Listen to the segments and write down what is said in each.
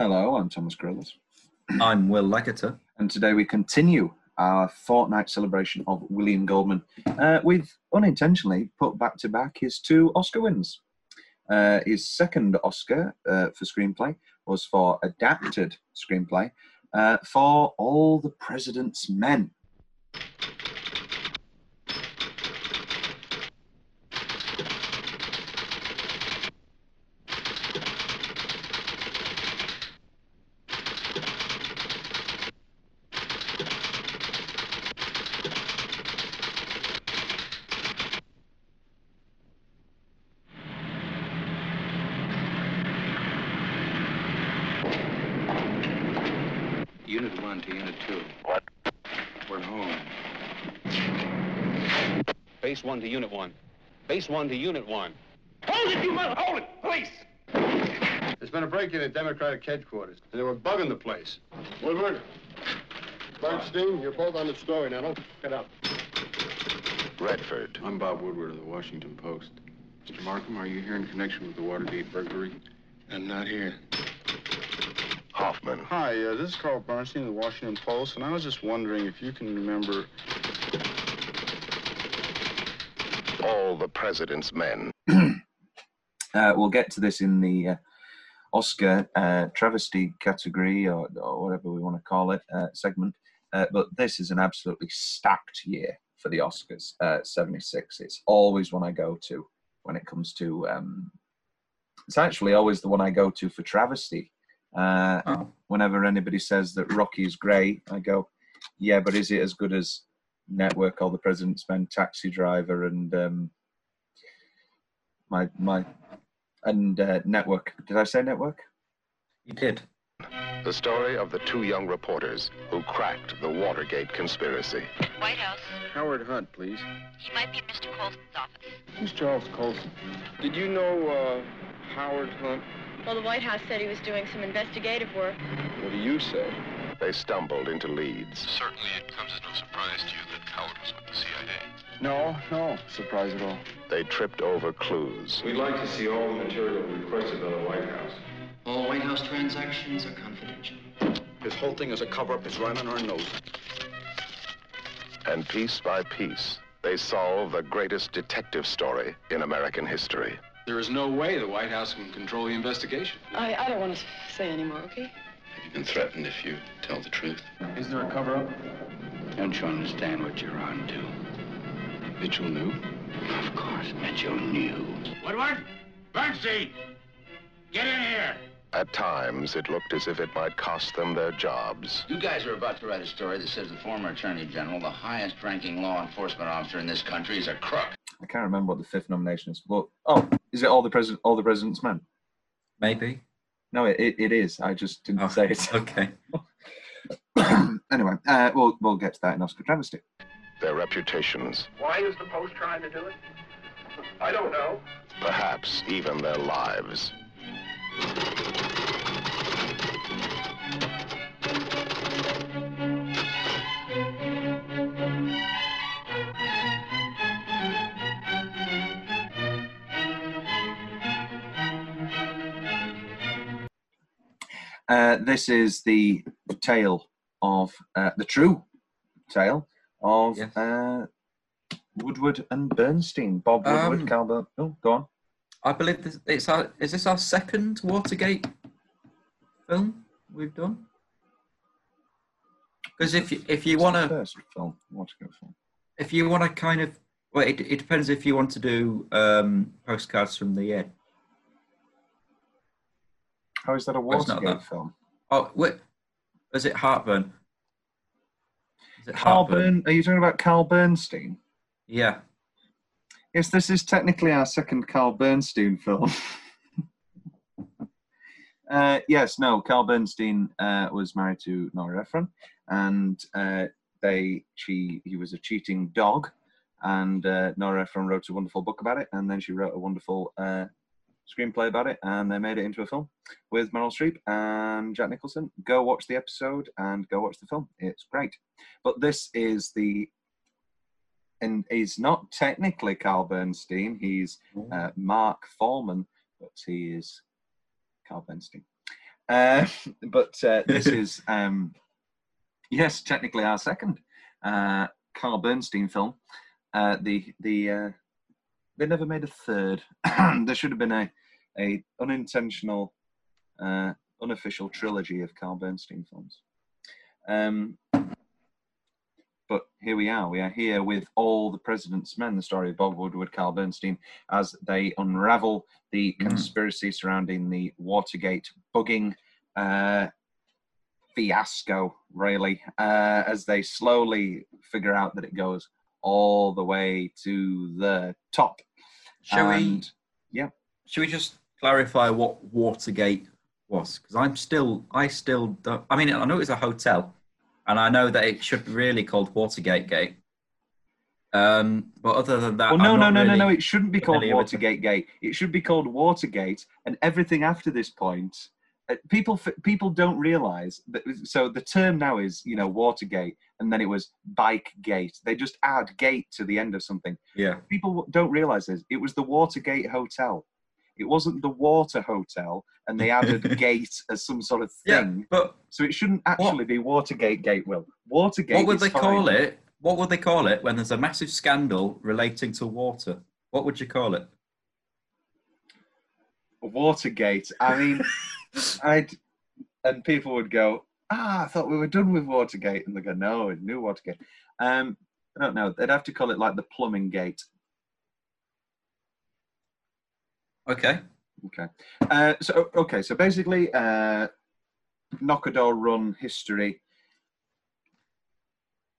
Hello, I'm Thomas Carruthers. I'm Will Leggetter. And today we continue our fortnight celebration of William Goldman. We've unintentionally put back-to-back his two Oscar wins. His second Oscar for screenplay was for adapted screenplay for All the President's Men. One to unit one. Base one to unit one. Hold it, you mother! Hold it, please! There's been a break-in at Democratic headquarters, and they were bugging the place. Woodward, Bernstein, you're both on the story now. Don't f*** it up. Redford. I'm Bob Woodward of the Washington Post. Mr. Markham, are you here in connection with the Watergate burglary? I'm not here. Hoffman. Hi, this is Carl Bernstein of the Washington Post, and I was just wondering if you can remember... All the President's Men. We'll get to this in the Oscar travesty category or whatever we want to call it segment. But this is an absolutely stacked year for the Oscars, 76. It's always one I go to when it comes to... it's actually always the one I go to for travesty. Whenever anybody says that Rocky is great, I go, yeah, but is it as good as... Network, All the President's Men, Taxi Driver, and Network. Did I say Network? You did. The story of the two young reporters who cracked the Watergate conspiracy. White House. Howard Hunt, please. He might be in Mr. Colson's office. Who's Charles Colson? Did you know Howard Hunt? Well, the White House said he was doing some investigative work. What do you say? They stumbled into leads. Certainly it comes as no surprise to you that Howard was with the CIA. No surprise at all. They tripped over clues. We'd like to see all the material requested by the White House. All White House transactions are confidential. This whole thing is a cover-up. It's right on our nose. And piece by piece, they solve the greatest detective story in American history. There is no way the White House can control the investigation. I don't want to say anymore, okay? You've been threatened if you tell the truth. Is there a cover-up? Don't you understand what you're on to? Mitchell knew? Of course, Mitchell knew. Woodward! Bernstein! Get in here! At times, it looked as if it might cost them their jobs. You guys are about to write a story that says the former Attorney General, the highest-ranking law enforcement officer in this country, is a crook. I can't remember what the fifth nomination is. Well, oh, is it All the President's Men? Maybe. No, it is. I just didn't say it. Okay. Anyway, we'll get to that in Oscar travesty. Their reputations. Why is the Post trying to do it? I don't know. Perhaps even their lives. This is the tale of, the true tale of yes. Woodward and Bernstein. Bob Woodward, Carl Bernstein. Oh, go on. I believe is this our second Watergate film we've done? Because if you want to... First film, Watergate film. If you want to kind of... Well, it depends if you want to do postcards from the end. How is that a Watergate film? Oh, wait. Is it Heartburn? Is it Heartburn? Are you talking about Carl Bernstein? Yeah. Yes, this is technically our second Carl Bernstein film. Yes, no, Carl Bernstein was married to Nora Ephron, and he was a cheating dog, and Nora Ephron wrote a wonderful book about it, and then she wrote a wonderful... screenplay about it, and they made it into a film with Meryl Streep and Jack Nicholson. Go watch the episode and go watch the film. It's great. But this is and he's not technically Carl Bernstein. He's Mark Foreman, but he is Carl Bernstein. This is, yes, technically our second Carl Bernstein film. They never made a third. There should have been a unintentional, unofficial trilogy of Carl Bernstein films. But here we are. We are here with All the President's Men, the story of Bob Woodward, Carl Bernstein, as they unravel the conspiracy surrounding the Watergate bugging fiasco, really, as they slowly figure out that it goes all the way to the top. Should we just clarify what Watergate was? Because I mean, I know it's a hotel, and I know that it should be really called Watergate Gate. But other than that, well, no, it shouldn't be called Watergate Gate. It should be called Watergate, and everything after this point, people don't realise that. So the term now is, you know, Watergate, and then it was Bike Gate. They just add gate to the end of something. Yeah. People don't realise this. It was the Watergate Hotel. It wasn't the Water Hotel, and they added gate as some sort of thing. Yeah, but so it shouldn't actually be Watergate Gate, Will. Watergate. What would they call it? What would they call it when there's a massive scandal relating to water? What would you call it? Watergate. I mean, and people would go, I thought we were done with Watergate, and they go, no, a new Watergate. I don't know. They'd have to call it like the Plumbing Gate. Okay. So basically, knock-a-door run history.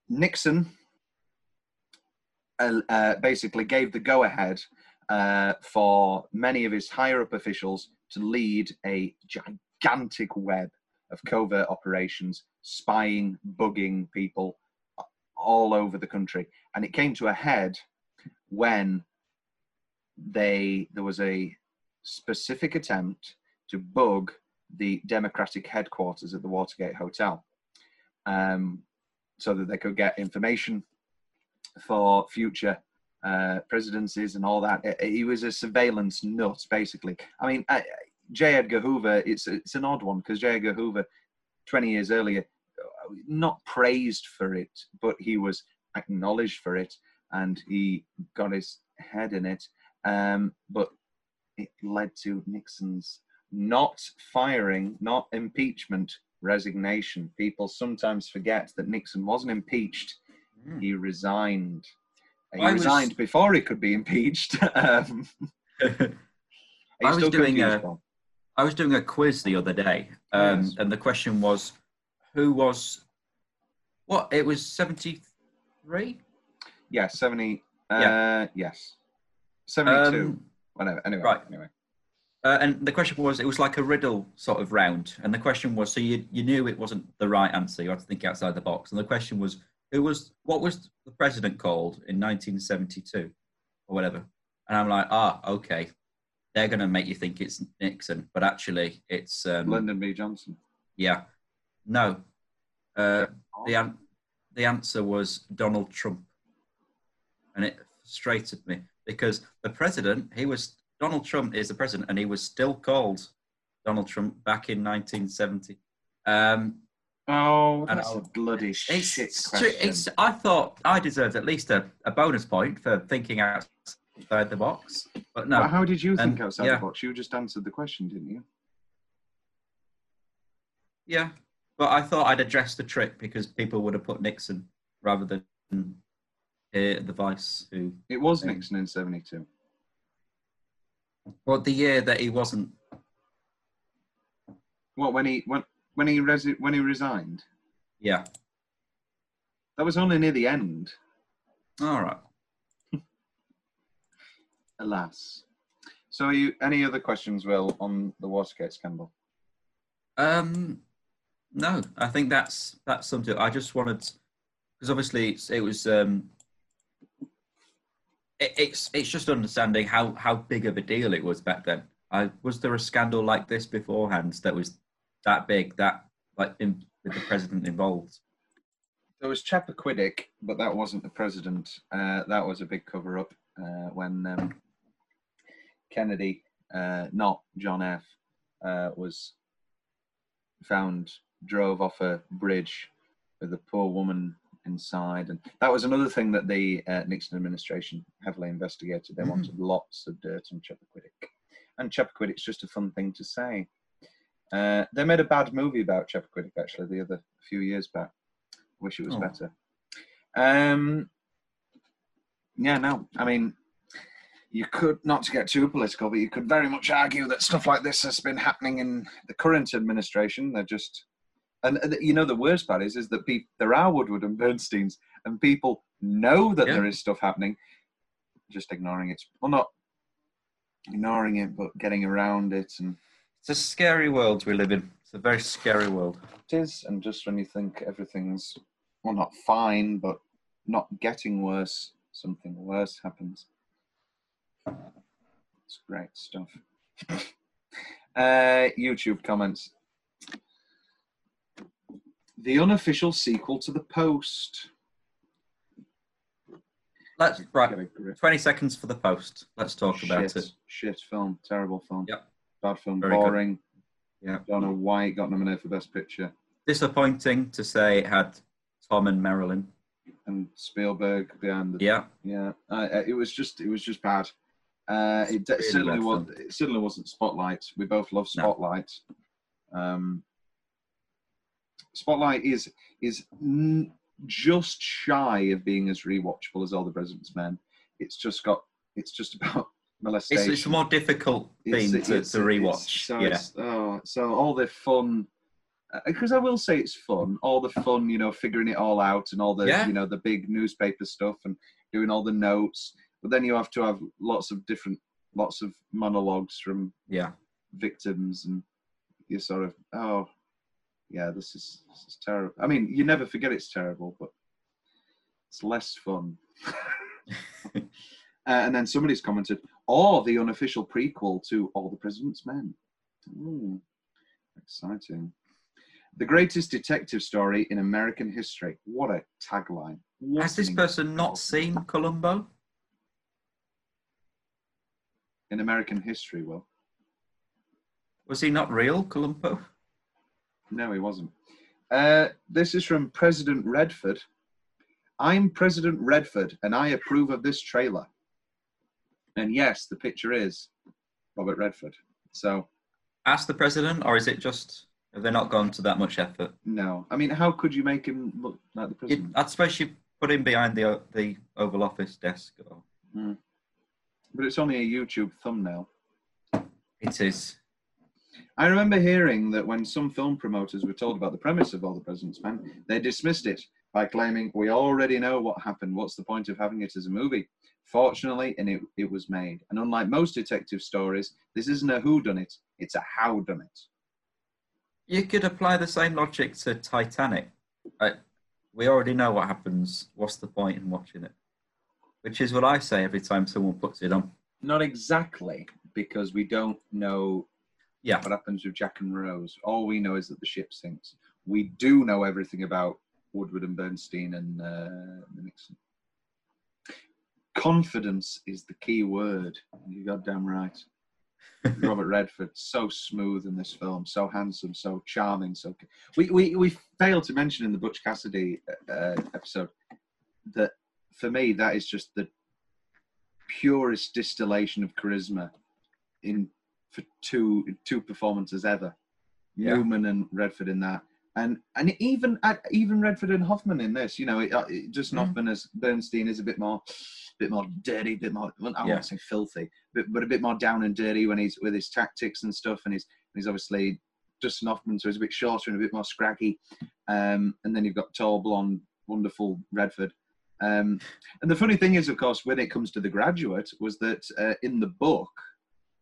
Nixon basically gave the go-ahead for many of his higher-up officials to lead a gigantic web of covert operations, spying, bugging people all over the country. And it came to a head when there was a specific attempt to bug the Democratic headquarters at the Watergate Hotel, so that they could get information for future presidencies and all that. He was a surveillance nut, basically. I mean, J. Edgar Hoover, it's an odd one, because J. Edgar Hoover, 20 years earlier, not praised for it, but he was acknowledged for it, and he got his head in it. But it led to Nixon's not firing, not impeachment, resignation. People sometimes forget that Nixon wasn't impeached. He resigned. He resigned before he could be impeached. I was doing a quiz the other day, and the question was, it was 73? Yeah, 70. Yes. 72, whatever. Anyway. Right. Anyway. And the question was, it was like a riddle sort of round. And the question was, so you knew it wasn't the right answer. You had to think outside the box. And the question was, what was the president called in 1972 or whatever? And I'm like, okay. They're going to make you think it's Nixon, but actually it's... Lyndon B. Johnson. Yeah. No. The answer was Donald Trump. And it frustrated me. Because the president, Donald Trump is the president, and he was still called Donald Trump back in 1970. I thought I deserved at least a bonus point for thinking outside the box, but no. Well, how did you think outside the box? You just answered the question, didn't you? Yeah, but I thought I'd address the trick because people would have put Nixon rather than... the vice who... It was Nixon in 72. Well, the year that he wasn't... What, when he resigned? Yeah. That was only near the end. All right. Alas. So any other questions, Will, on the Watergate scandal? No, I think that's something I just wanted... Because obviously it was... It's just understanding how big of a deal it was back then. Was there a scandal like this beforehand that was that big, with the president involved? There was Chappaquiddick, but that wasn't the president. That was a big cover-up when Kennedy, not John F., was found drove off a bridge with a poor woman inside. And that was another thing that the Nixon administration heavily investigated. They wanted lots of dirt on Chappaquiddick. And Chappaquiddick's just a fun thing to say. They made a bad movie about Chappaquiddick, actually, a few years back. Wish it was better. Yeah, no, I mean, you could, not to get too political, but you could very much argue that stuff like this has been happening in the current administration. They're just, and you know, the worst part is that people, there are Woodward and Bernsteins, and people know that there is stuff happening, just ignoring it. Well, not ignoring it, but getting around it. And it's a scary world we live in. It's a very scary world. It is, and just when you think everything's, well, not fine, but not getting worse, something worse happens. It's great stuff. YouTube comments. The unofficial sequel to The Post. Let's, right, 20 seconds for The Post. Let's talk about it. Shit film. Terrible film. Yep. Bad film. Very boring. Yeah. Don't know why it got nominated for Best Picture. Disappointing to say it had Tom and Marilyn. And Spielberg behind the it was just bad. It really certainly was. It certainly wasn't Spotlight. We both love Spotlight. No. Spotlight is just shy of being as rewatchable as All the President's Men. It's just got. It's just about molestation. It's a more difficult thing to rewatch. So all the fun. Because I will say it's fun, all the fun, you know, figuring it all out and all the, you know, the big newspaper stuff and doing all the notes. But then you have to have lots of monologues from victims, and you're sort of, oh, yeah, this is terrible. I mean, you never forget it's terrible, but it's less fun. And then somebody's commented, oh, the unofficial prequel to All the President's Men. Ooh, exciting. The greatest detective story in American history. What a tagline. Has this person not seen Columbo? In American history, Will. Was he not real, Columbo? No, he wasn't. This is from President Redford. I'm President Redford, and I approve of this trailer. And yes, the picture is Robert Redford. So, ask the president, or is it just... Have they not gone to that much effort? No. I mean, how could you make him look like the president? I'd suppose you put him behind the Oval Office desk. Or... Mm. But it's only a YouTube thumbnail. It is. I remember hearing that when some film promoters were told about the premise of All the President's Men, they dismissed it by claiming, we already know what happened. What's the point of having it as a movie? Fortunately, and it was made. And unlike most detective stories, this isn't a whodunit, it's a howdunit. You could apply the same logic to Titanic. We already know what happens. What's the point in watching it? Which is what I say every time someone puts it on. Not exactly, because we don't know what happens with Jack and Rose. All we know is that the ship sinks. We do know everything about Woodward and Bernstein and Nixon. Confidence is the key word. You're goddamn right. Robert Redford, so smooth in this film, so handsome, so charming. So we failed to mention in the Butch Cassidy episode that for me that is just the purest distillation of charisma for two performances ever. Yeah. Newman and Redford in that, and even Redford and Hoffman in this. You know, Hoffman as Bernstein is a bit more. Bit more dirty, bit more, well, I won't say filthy, but a bit more down and dirty when he's with his tactics and stuff. And he's obviously Dustin Hoffman, so he's a bit shorter and a bit more scraggy. And then you've got tall, blonde, wonderful Redford. And the funny thing is, of course, when it comes to The Graduate, was that in the book,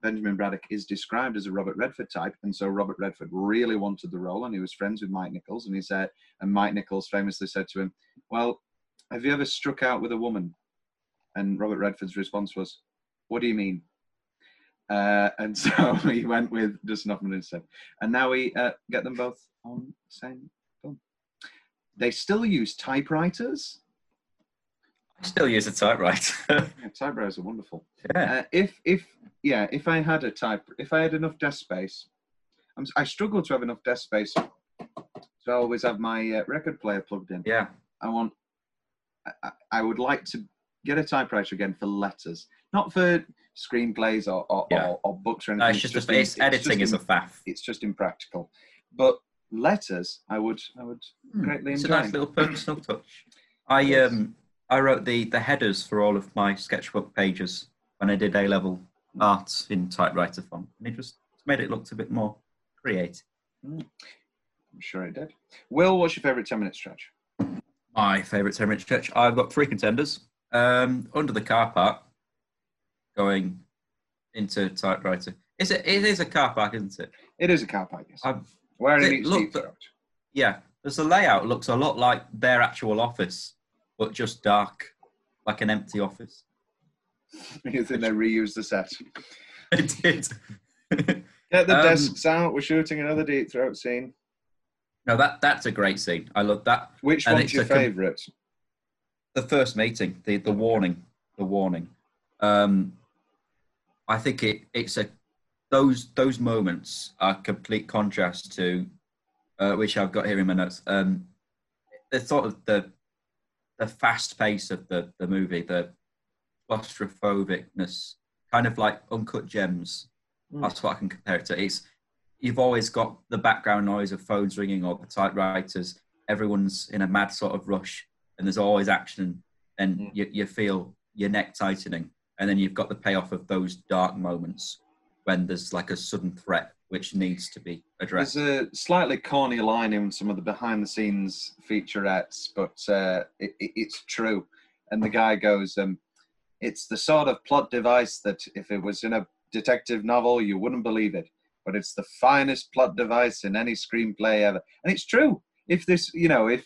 Benjamin Braddock is described as a Robert Redford type. And so Robert Redford really wanted the role, and he was friends with Mike Nichols. And he said, and Mike Nichols famously said to him, well, have you ever struck out with a woman? And Robert Redford's response was, what do you mean? And so he went with Dustin Hoffman instead. And now we get them both on the same film. They still use typewriters. I still use a typewriter. Typewriters are wonderful. Yeah. If I had enough desk space, I I struggle to have enough desk space, so I always have my record player plugged in. Yeah. I would like to get a typewriter again for letters, not for screenplays or books or anything. It's just the face editing is a faff. It's just impractical. But letters, I would greatly enjoy. It's a nice little personal touch. I wrote the headers for all of my sketchbook pages when I did A-level art in typewriter font, and it just made it look a bit more creative. Mm. I'm sure it did. Will, what's your favourite 10-minute stretch? My favourite 10-minute stretch? I've got 3 contenders. Under the car park, going into typewriter. It is a car park, isn't it? It is a car park, yes. Where it meets Deep Throat. Yeah, because the layout looks a lot like their actual office, but just dark, like an empty office. You think they reused the set? They did. Get the desks out. We're shooting another Deep Throat scene. No, that's a great scene. I love that. Which and one's your favourite? The first meeting, the warning, I think those moments are complete contrast to which I've got here in my notes. The sort of the fast pace of the movie, the claustrophobicness, kind of like Uncut Gems. Mm. That's what I can compare it to. You've always got the background noise of phones ringing or the typewriters. Everyone's in a mad sort of rush, and there's always action, and you feel your neck tightening. And then you've got the payoff of those dark moments when there's like a sudden threat which needs to be addressed. There's a slightly corny line in some of the behind-the-scenes featurettes, but it's true. And the guy goes, it's the sort of plot device that if it was in a detective novel, you wouldn't believe it. But it's the finest plot device in any screenplay ever. And it's true. If this, if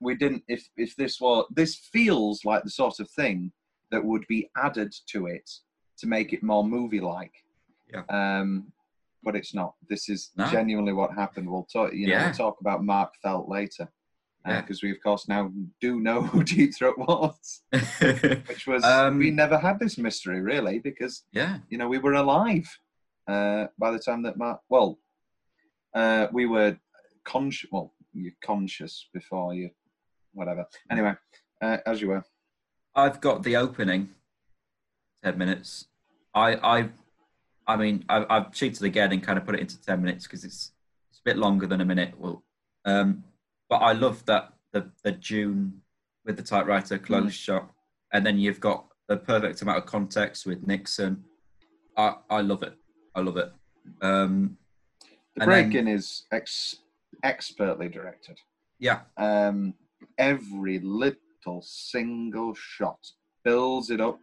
we didn't, if this was, this feels like the sort of thing that would be added to it to make it more movie-like. Yeah. But it's not. This is genuinely what happened. We'll talk, we'll talk about Mark Felt later. Because we, of course, now do know who Deep Throat was. Which was, we never had this mystery, really, because, we were alive. By the time that we were conscious, you're conscious before you, whatever. Anyway, as you were. I've got the opening, 10 minutes. I've cheated again and kind of put it into 10 minutes because it's a bit longer than a minute. Well, but I love that the June with the typewriter close shot, and then you've got the perfect amount of context with Nixon. I love it. I love it. The break-in is expertly directed. Yeah. Every little single shot builds it up.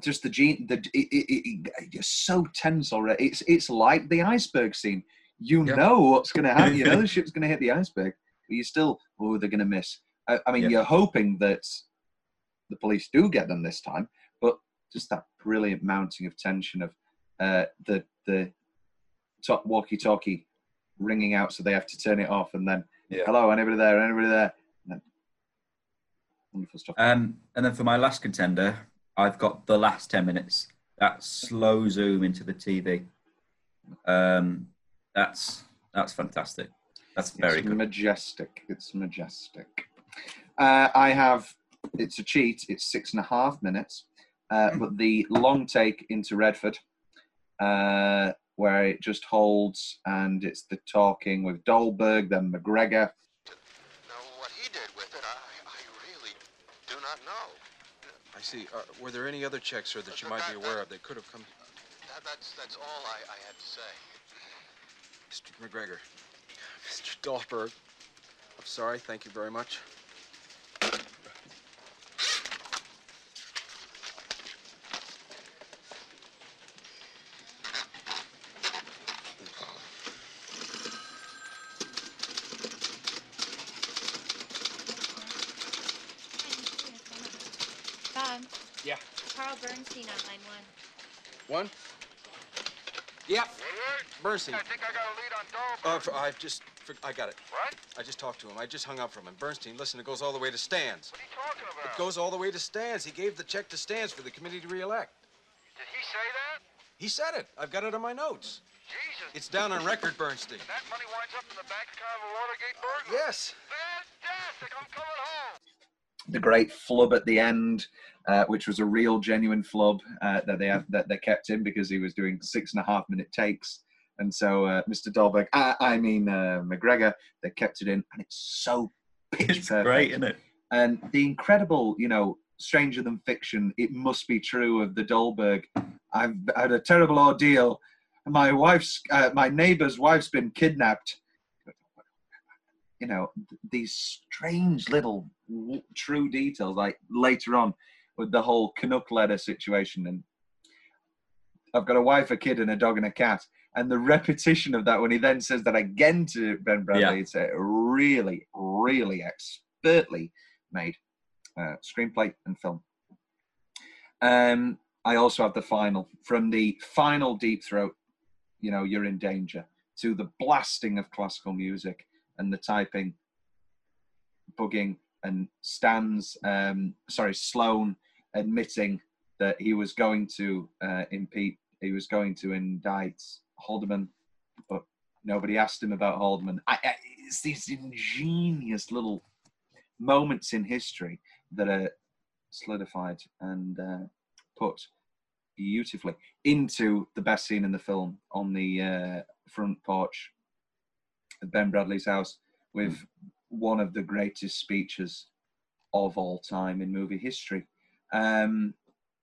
Just the gene. You're so tense already. It's like the iceberg scene. You know what's going to happen. You know the ship's going to hit the iceberg, but you still, they're going to miss. You're hoping that the police do get them this time, but just that brilliant mounting of tension of the top walkie-talkie ringing out, so they have to turn it off, and then hello, anybody there, and then, wonderful stuff. And then for my last contender, I've got the last 10 minutes. That slow zoom into the TV. That's fantastic. That's very good. Majestic. It's majestic. It's a cheat. It's 6.5 minutes. But the long take into Redford, where it just holds, and it's the talking with Dahlberg, then McGregor. Now, what he did with it, I really do not know. I see. Were there any other checks, sir, that you might be aware of that could have come? That's all I had to say. Mr. McGregor, Mr. Dahlberg, I'm sorry. Thank you very much. Yeah. Carl Bernstein on line 1. One? Yep. Bernstein. I think I got a lead on Dahlberg. I got it. What? I just talked to him. I just hung up from him. Bernstein, listen, it goes all the way to Stans. What are you talking about? It goes all the way to Stans. He gave the check to Stans for the committee to re-elect. Did he say that? He said it. I've got it on my notes. Jesus. It's down on record, Bernstein. And that money winds up in the back car of a Watergate burglar? Yes. Fantastic. I'm coming home. The great flub at the end, which was a real genuine flub that they kept in because he was doing 6.5-minute takes. And so Mr. Dahlberg, I mean McGregor, they kept it in. And it's so pitch perfect. It's great, isn't it? And the incredible, you know, stranger than fiction, it must be true of the Dahlberg. I've had a terrible ordeal. My wife's, my neighbor's wife's been kidnapped. You know, these strange little true details, like later on with the whole Canuck letter situation. And I've got a wife, a kid, and a dog and a cat. And the repetition of that when he then says that again to Ben Bradlee, it's a really, really expertly made screenplay and film. I also have the final, from the final Deep Throat, you know, you're in danger, to the blasting of classical music and the typing, bugging, and Stan's, Sloan admitting that he was going to indict Haldeman, but nobody asked him about Haldeman. It's these ingenious little moments in history that are solidified and put beautifully into the best scene in the film on the front porch of Ben Bradlee's house with one of the greatest speeches of all time in movie history,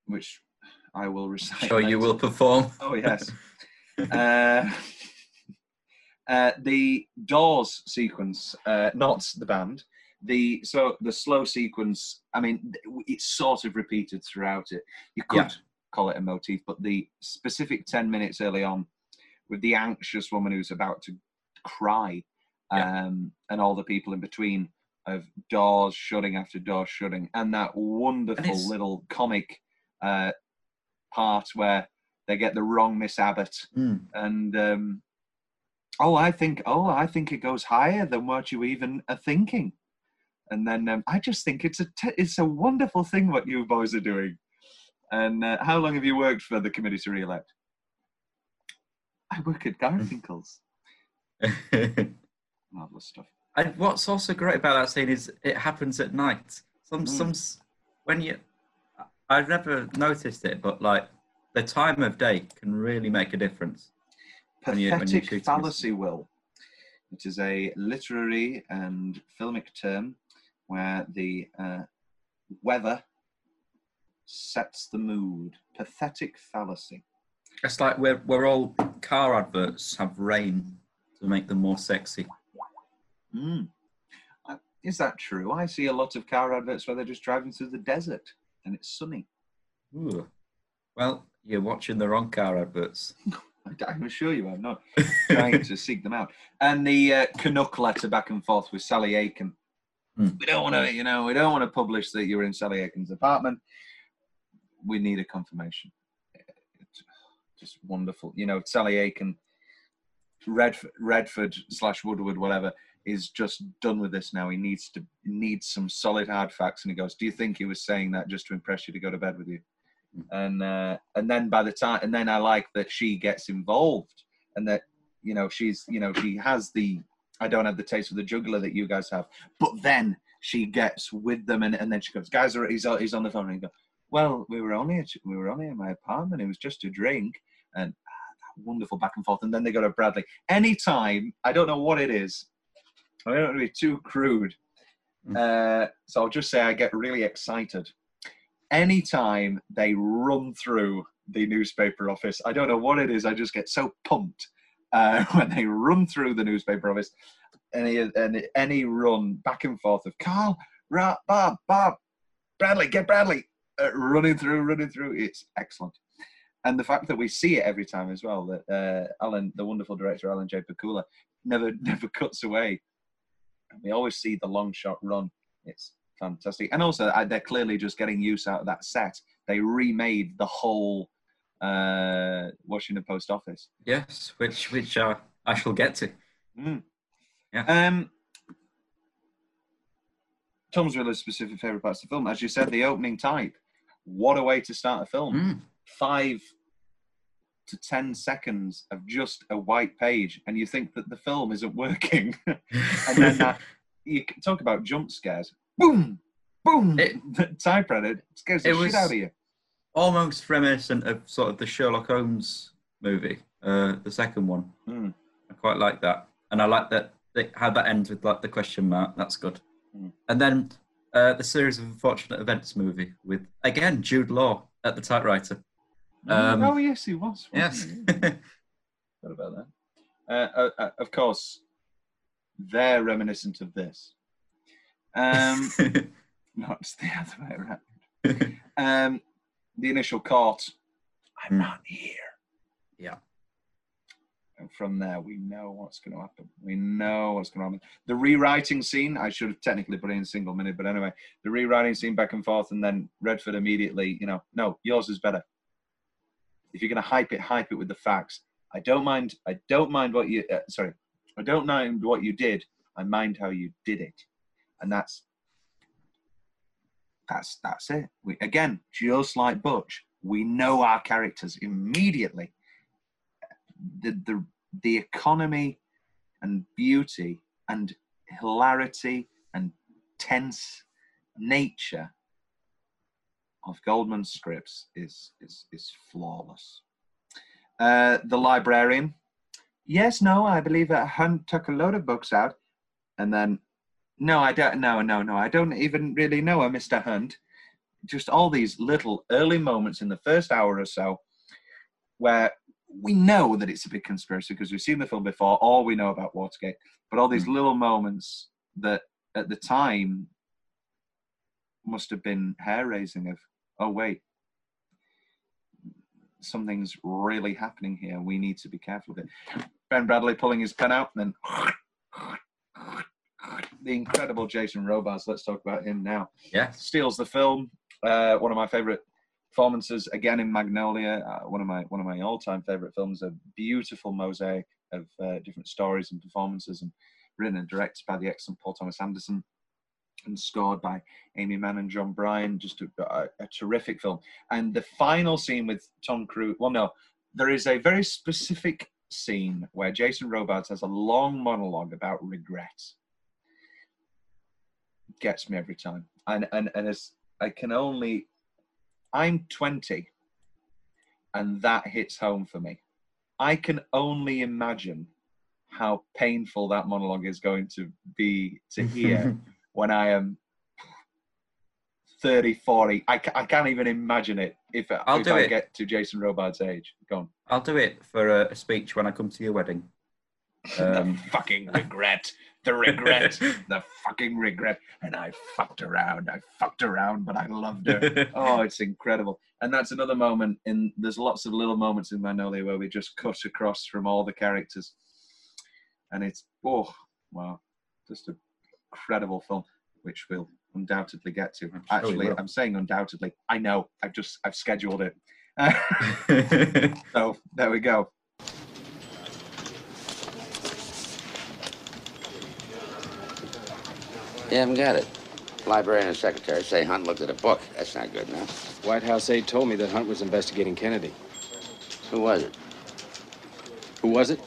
which I will recite. I'm sure later. You will perform. Oh, yes. The Doors sequence, not the band. So the slow sequence, I mean, it's sort of repeated throughout it. You could call it a motif, but the specific 10 minutes early on with the anxious woman who's about to cry and all the people in between of doors shutting after doors shutting, and that wonderful little comic part where they get the wrong Miss Abbott and I think it goes higher than what you even are thinking. And then I just think it's a wonderful thing what you boys are doing. And how long have you worked for the Committee to Re-elect? I work at Garfinkel's. Marvelous stuff. And what's also great about that scene is it happens at night. I've never noticed it, but like the time of day can really make a difference. Pathetic fallacy, Will. It is a literary and filmic term where the weather sets the mood. Pathetic fallacy. It's like we're all car adverts have rain to make them more sexy. Is that true? I see a lot of car adverts where they're just driving through the desert and it's sunny. Ooh. Well, you're watching the wrong car adverts. I'm sure you are not trying to seek them out. And the Canuck letter back and forth with Sally Aiken. We don't want to publish that you were in Sally Aiken's apartment. We need a confirmation. It's just wonderful. You know, Sally Aiken, Redford/Woodward, whatever, is just done with this now. He needs some solid hard facts. And he goes, do you think he was saying that just to impress you to go to bed with you? And then I like that she gets involved, and that, you know, she has the, I don't have the taste of the juggler that you guys have, but then she gets with them, and then she goes, guys, he's on the phone, and he goes, well, we were only in my apartment, it was just a drink, and that wonderful back and forth, and then they go to Bradlee. Anytime, I don't know what it is, I don't want to be too crude, so I'll just say I get really excited. Anytime they run through the newspaper office, I don't know what it is, I just get so pumped when they run through the newspaper office. Any run back and forth of Carl, Bob, Bradlee, get Bradlee, running through, it's excellent. And the fact that we see it every time as well, that the wonderful director Alan J. Pakula never cuts away. And we always see the long shot run. It's fantastic. And also, they're clearly just getting use out of that set. They remade the whole Washington Post office. Yes, which I shall get to. Yeah. Tom's really specific favourite parts of the film. As you said, the opening type. What a way to start a film. 5 to 10 seconds of just a white page, and you think that the film isn't working. And then you talk about jump scares. Boom! Boom! The typewriter scares the shit out of you. Almost reminiscent of sort of the Sherlock Holmes movie, the second one. Mm. I quite like that. And I like that how that ends with like the question mark. That's good. Mm. And then the Series of Unfortunate Events movie with, again, Jude Law at the typewriter. Oh yes, he was. Yes. What about that? Of course, they're reminiscent of this. Not the other way around. The initial court. I'm not here. Yeah. And from there, we know what's going to happen. We know what's going to happen. The rewriting scene. I should have technically put it in single minute, but anyway, the rewriting scene back and forth, and then Redford immediately. You know, no, yours is better. If you're going to hype it with the facts. I don't mind what you. Sorry, I don't mind what you did. I mind how you did it, and that's it. We, again, just like Butch, we know our characters immediately. The economy, and beauty, and hilarity, and tense nature of Goldman's scripts is flawless. The librarian. Yes, no, I believe that Hunt took a load of books out. And then, no, I don't, no, I don't even really know her, Mr. Hunt. Just all these little early moments in the first hour or so where we know that it's a big conspiracy because we've seen the film before, all we know about Watergate, but all these little moments that at the time must have been hair-raising of, oh wait, something's really happening here. We need to be careful with it. Ben Bradlee pulling his pen out, and then the incredible Jason Robards. Let's talk about him now. Yeah, steals the film. One of my favourite performances again in Magnolia. One of my all-time favourite films. A beautiful mosaic of different stories and performances, and written and directed by the excellent Paul Thomas Anderson, and scored by Amy Mann and John Bryan. Just a terrific film. And the final scene with Tom Cruise, well, no, there is a very specific scene where Jason Robards has a long monologue about regret. Gets me every time. And as I can only, I'm 20, and that hits home for me. I can only imagine how painful that monologue is going to be to hear when I am 30, 40, I can't even imagine it if I get to Jason Robards' age. Go on. I'll do it for a speech when I come to your wedding. The fucking regret. The regret. The fucking regret. And I fucked around. But I loved her. Oh, it's incredible. And that's another moment. There's lots of little moments in Magnolia where we just cut across from all the characters. And it's, oh, wow. Just a incredible film, which we'll undoubtedly get to. Actually, I'm saying undoubtedly. I know. I've scheduled it. So there we go. You haven't got it. Librarian and secretary say Hunt looked at a book. That's not good enough. White House aide told me that Hunt was investigating Kennedy. Who was it? Who was it?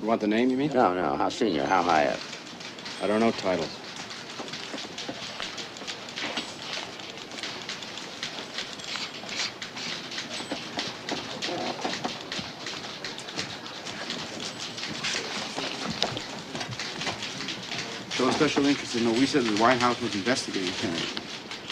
You want the name, you mean? No. How senior? How high up? I don't know titles. So special interest in what we said the White House was investigating Kennedy.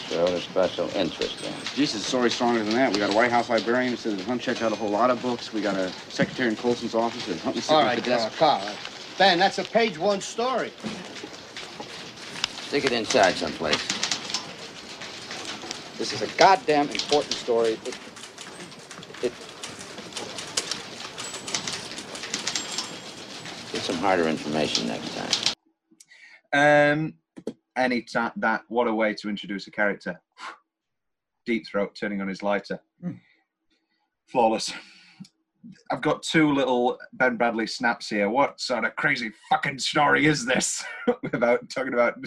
So the special interest then. This is sorry stronger than that. We got a White House librarian who said that Hunt checked out a whole lot of books. We got a secretary in Colson's office that Hunt was sitting at the desk. All right, Carl. Ben, that's a page-one story. Stick it inside someplace. This is a goddamn important story. Get some harder information next time. What a way to introduce a character. Deep Throat turning on his lighter. Mm. Flawless. I've got two little Ben Bradlee snaps here. What sort of crazy fucking story is this? About talking about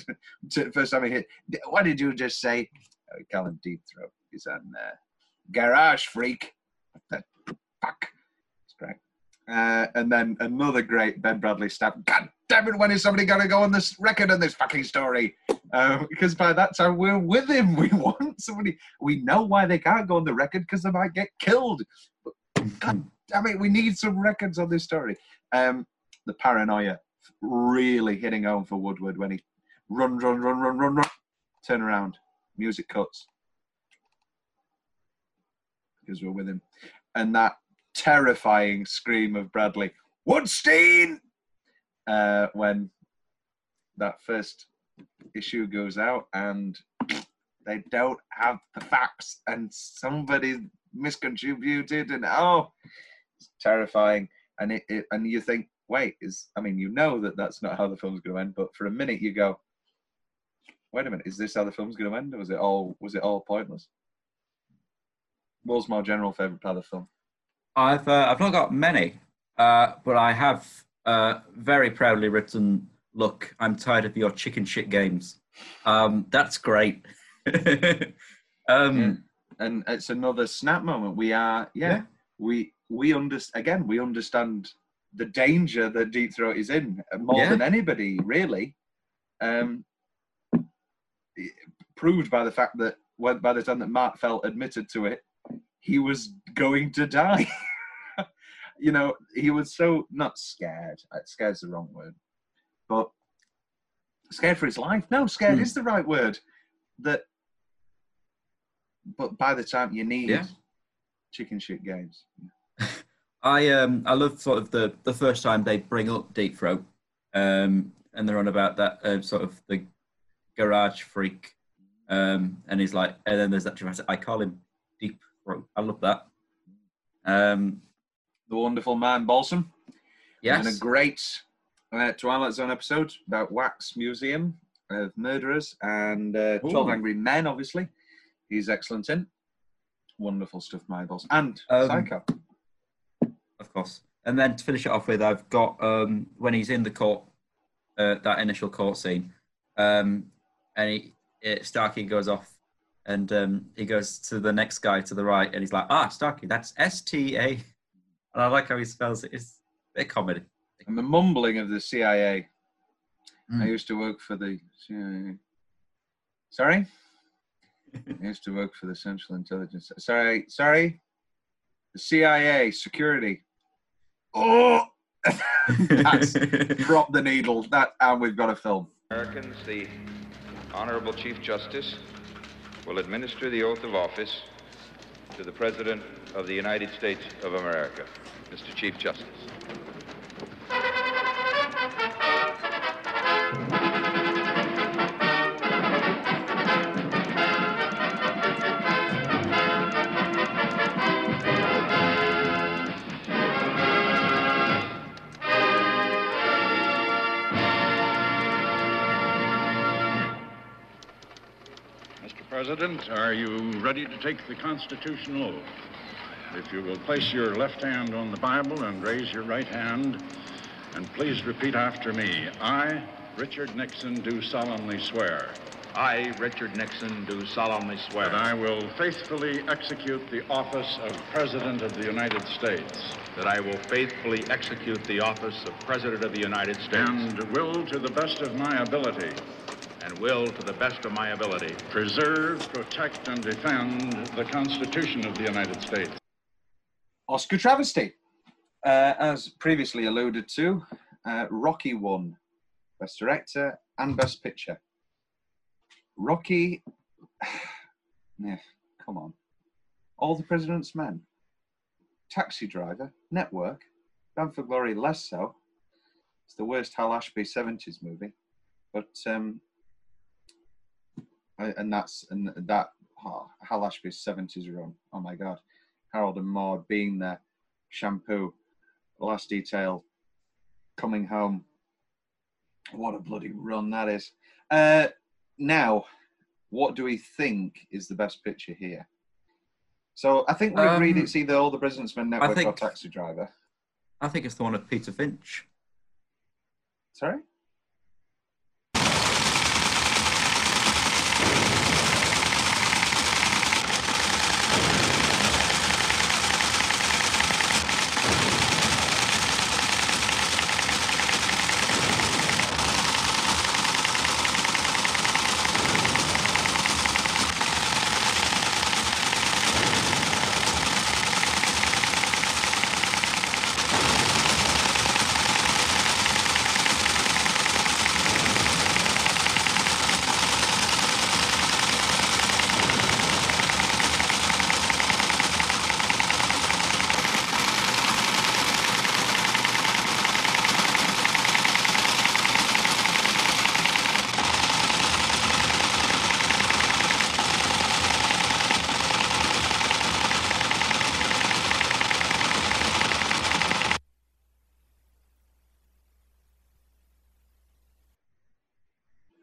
first time I hit. What did you just say? Oh, we call him Deep Throat. He's on garage freak. What the fuck? great. And then another great Ben Bradlee stab. God damn it, when is somebody going to go on this record and this fucking story? Because by that time we're with him. We want somebody. We know why they can't go on the record, because they might get killed. But God damn it, we need some records on this story. The paranoia really hitting home for Woodward when he run, turn around, music cuts. Because we're with him. And that terrifying scream of Bradlee, Woodstein! When that first issue goes out and they don't have the facts and somebody miscontributed, and oh, it's terrifying. And it and you think, wait, I mean, you know that that's not how the film's going to end, but for a minute you go, wait a minute, is this how the film's going to end, or was it all pointless? What's my general favourite part of the film? I've not got many, but I have very proudly written, look, I'm tired of your chicken shit games. That's great. And it's another snap moment. We are, we understand the danger that Deep Throat is in more than anybody, really. Proved by the fact that by the time that Mark Felt admitted to it, he was going to die. You know, he was so not scared. Scared's the wrong word, but scared for his life. No, scared is the right word. But by the time you need chicken shit games. I love sort of the first time they bring up Deep Throat, and they're on about that sort of the garage freak, and he's like, and then there's that dramatic, I call him Deep Throat. I love that. The Wonderful Man Balsam. Yes. And a great Twilight Zone episode about Wax Museum of Murderers and 12 Angry Men, obviously. He's excellent in. Wonderful stuff, My Boss. And Psycho. Of course. And then to finish it off with, I've got when he's in the court, that initial court scene, and Starkey goes off and he goes to the next guy to the right and he's like, ah, Starkey, that's S-T-A. And I like how he spells it. It's a bit of comedy. And the mumbling of the CIA. I used to work for the CIA. Sorry? I used to work for the Central Intelligence. Sorry. The CIA security. Oh, that's dropped the needle. And we've got a film. Americans, the Honorable Chief Justice will administer the oath of office to the President of the United States of America, Mr. Chief Justice. President, are you ready to take the constitutional oath? If you will place your left hand on the Bible and raise your right hand, and please repeat after me. I, Richard Nixon, do solemnly swear. I, Richard Nixon, do solemnly swear. That I will faithfully execute the office of President of the United States. That I will faithfully execute the office of President of the United States. And will, to the best of my ability, and will, to the best of my ability, preserve, protect, and defend the Constitution of the United States. Oscar travesty. As previously alluded to, Rocky won Best Director and Best Picture. Rocky, yeah, come on. All the President's Men, Taxi Driver, Network, Bound for Glory less so. It's the worst Hal Ashby 70s movie, but and Hal Ashby's 70s run. Oh my God, Harold and Maude, Being There, Shampoo, Last Detail, Coming Home. What a bloody run that is. Now, what do we think is the best picture here? So I think we agreed it's either All the President's Men, Network, or Taxi Driver. I think it's the one of Peter Finch. Sorry?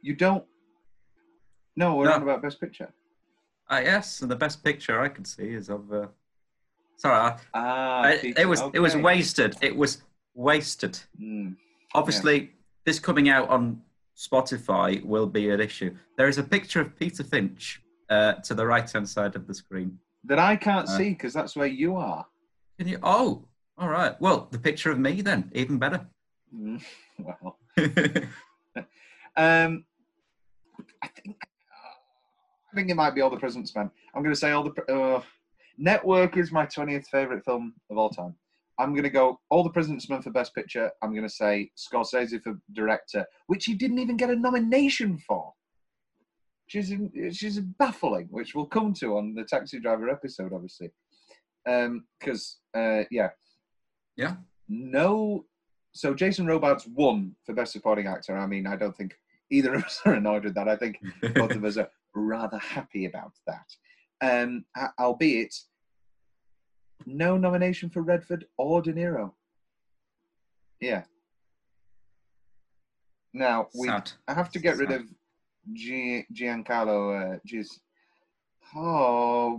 You don't? No, we're on about Best Picture. Yes, and the Best Picture I can see is of... It was wasted. It was wasted. Mm. Obviously, this coming out on Spotify will be an issue. There is a picture of Peter Finch to the right-hand side of the screen. That I can't see, because that's where you are. Can you? Oh, all right. Well, the picture of me then, even better. Mm. Well. I think it might be All the President's Men. I'm going to say Network is my 20th favourite film of all time. I'm going to go All the President's Men for Best Picture. I'm going to say Scorsese for Director, which he didn't even get a nomination for. Which is baffling, which we'll come to on the Taxi Driver episode, obviously. Because, Yeah. No. So Jason Robards won for Best Supporting Actor. I mean, I don't think either of us are annoyed with that. I think both of us are rather happy about that. Albeit, no nomination for Redford or De Niro. Yeah. Now, I have to get rid of Giancarlo.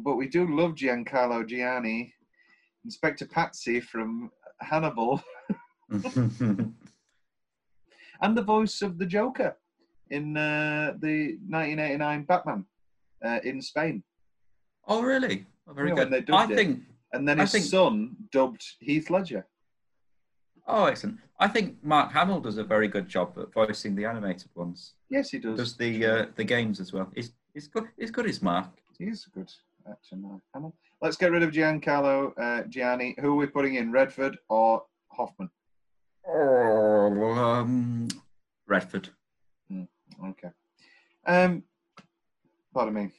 But we do love Giancarlo Gianni, Inspector Patsy from Hannibal. And the voice of the Joker in the 1989 Batman in Spain. Oh, really? Oh, very good. And his son dubbed Heath Ledger. Oh, excellent. I think Mark Hamill does a very good job at voicing the animated ones. Yes, he does. Does the games as well. He's good. He's good as Mark. He is good actor, Mark Hamill. Let's get rid of Giancarlo Gianni. Who are we putting in, Redford or Hoffman? Oh, Redford. Okay. Pardon me.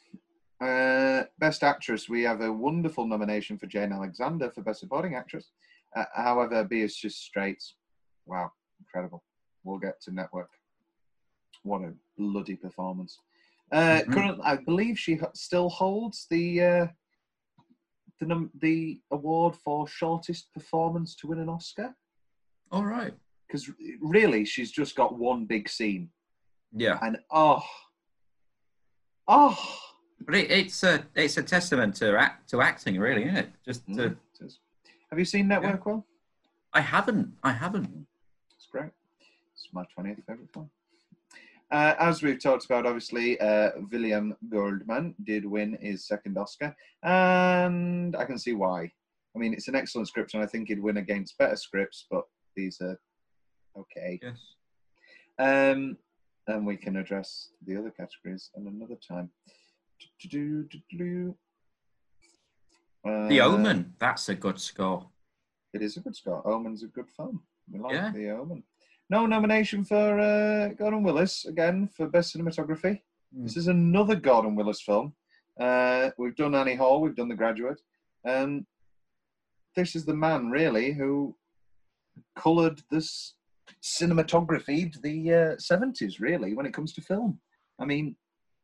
Best Actress, we have a wonderful nomination for Jane Alexander for Best Supporting Actress. However, B is just straight. Wow, incredible. We'll get to Network. What a bloody performance. Currently, I believe she still holds the award for shortest performance to win an Oscar. All right. Because really, she's just got one big scene. Yeah. And But it's a testament to acting, really, isn't it? Have you seen Network, Will? I haven't. It's great. It's my 20th favourite one. As we've talked about, obviously, William Goldman did win his second Oscar, and I can see why. I mean, it's an excellent script, and I think he'd win against better scripts, but these are okay. Yes. And we can address the other categories at another time. The Omen, that's a good score. It is a good score. Omen's a good film. We like The Omen. No nomination for Gordon Willis again for Best Cinematography. This is another Gordon Willis film. We've done Annie Hall, we've done The Graduate. This is the man really who coloured this cinematography the 70s really when it comes to film. I mean,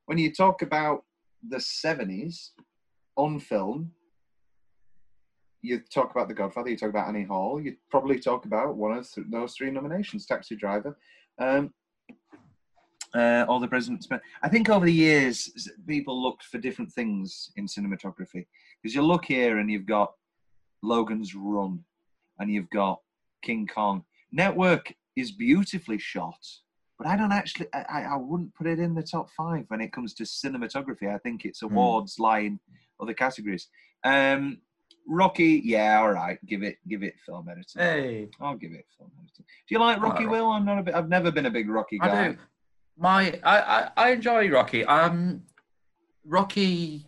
when you talk about the 70s on film, you talk about The Godfather, you talk about Annie Hall, you probably talk about one of those three nominations, Taxi Driver, All the President's Men. I think over the years, people looked for different things in cinematography. Because you look here and you've got Logan's Run, and you've got King Kong. Network is beautifully shot, but I don't actually, I wouldn't put it in the top five when it comes to cinematography. I think its awards lie in other categories. Rocky, all right, give it film editing. Hey, I'll give it film editing. Do you like Rocky, Will? I've never been a big Rocky guy. I enjoy Rocky. Rocky,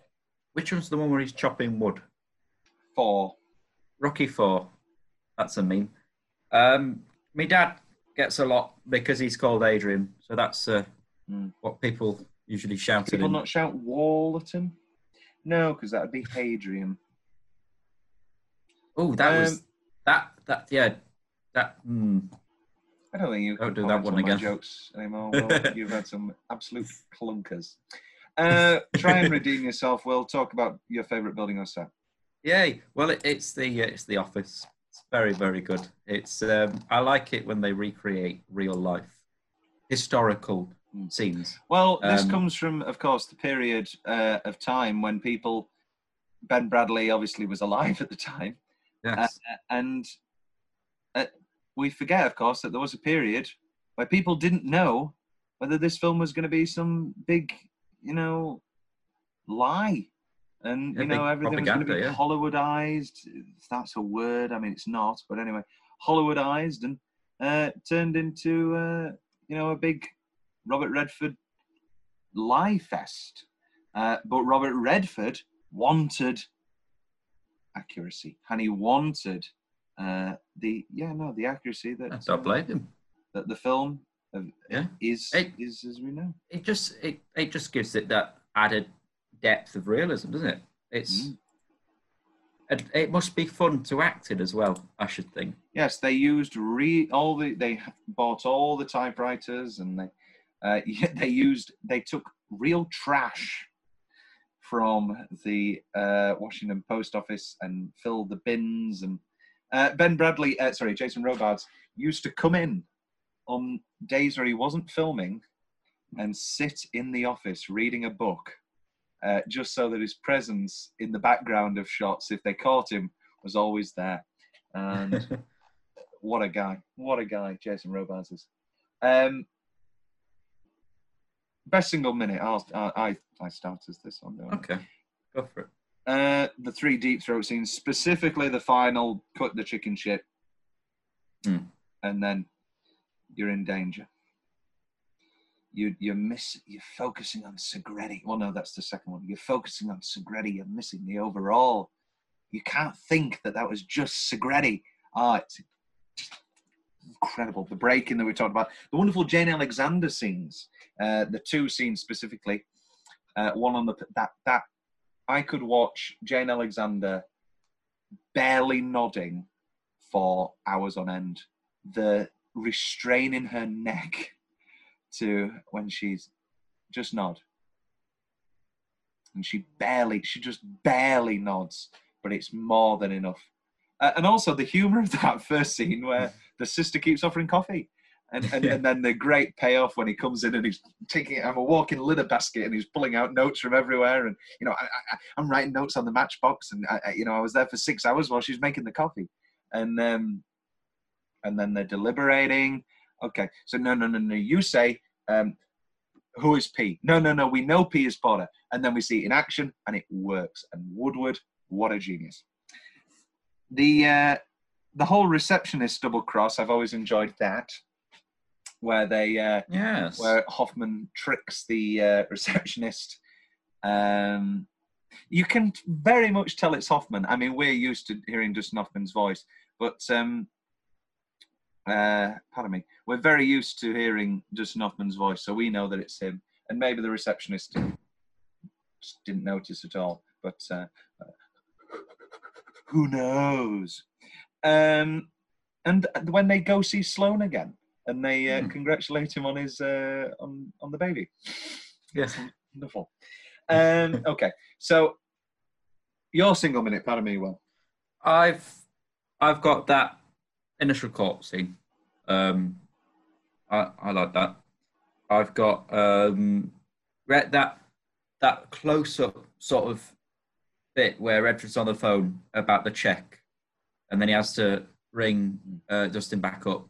which one's the one where he's chopping wood? 4. Rocky 4. That's a meme. My dad gets a lot because he's called Adrian, so that's what people usually shout at him. People not shout wall at him? No, because that would be Hadrian. Oh, that was that. Yeah, that. I don't think you don't do that one again. Jokes anymore. Well, you've had some absolute clunkers. Try and redeem yourself. We'll talk about your favourite building or set. Yay! Well, it's the office. It's very, very good. It's I like it when they recreate real life, historical scenes. Well, this comes from, of course, the period of time when people... Ben Bradlee obviously was alive at the time. Yes. And we forget, of course, that there was a period where people didn't know whether this film was going to be some big, you know, lie. And, you know, everything was going to be Hollywoodized. If that's a word. I mean, it's not. But anyway, Hollywoodized and turned into, you know, a big Robert Redford lie fest. But Robert Redford wanted accuracy. And he wanted the accuracy that... I played him. That the film is as we know. It just gives it that added depth of realism, doesn't it? It must be fun to act it as well, I should think. Yes, they used they bought all the typewriters, and they took real trash from the Washington Post office and filled the bins. And Jason Robards used to come in on days where he wasn't filming and sit in the office reading a book. Just so that his presence in the background of shots, if they caught him, was always there. And what a guy Jason Robards is. Best single minute, I start as this one. Okay, go for it. The three Deep Throat scenes, specifically the final, cut the chicken shit, and then you're in danger. You're focusing on Segretti. Well, no, that's the second one. You're focusing on Segretti. You're missing the overall. You can't think that was just Segretti. It's incredible. The break-in that we talked about. The wonderful Jane Alexander scenes. The two scenes specifically. One on that I could watch Jane Alexander barely nodding for hours on end. The restrain in her neck. To when she's just nod, and she just barely nods, but it's more than enough. And also the humor of that first scene where the sister keeps offering coffee, and then the great payoff when he comes in and he's taking it, I'm a walking litter basket, and he's pulling out notes from everywhere, and you know I'm writing notes on the matchbox, and I was there for 6 hours while she's making the coffee, and then they're deliberating. Okay, so no. You say, who is P? No, we know P is Potter. And then we see it in action, and it works. And Woodward, what a genius. The whole receptionist double cross, I've always enjoyed that, where where Hoffman tricks the receptionist. You can very much tell it's Hoffman. I mean, we're used to hearing Dustin Hoffman's voice, but... pardon me, we're very used to hearing Dustin Hoffman's voice, so we know that it's him, and maybe the receptionist just didn't notice at all, but who knows. And when they go see Sloane again, and they congratulate him on his on the baby. Yes, wonderful. Okay, so your single minute, pardon me, Will. I've got that initial court scene. I like that. I've got that close-up sort of bit where Redford's on the phone about the check, and then he has to ring Dustin back up.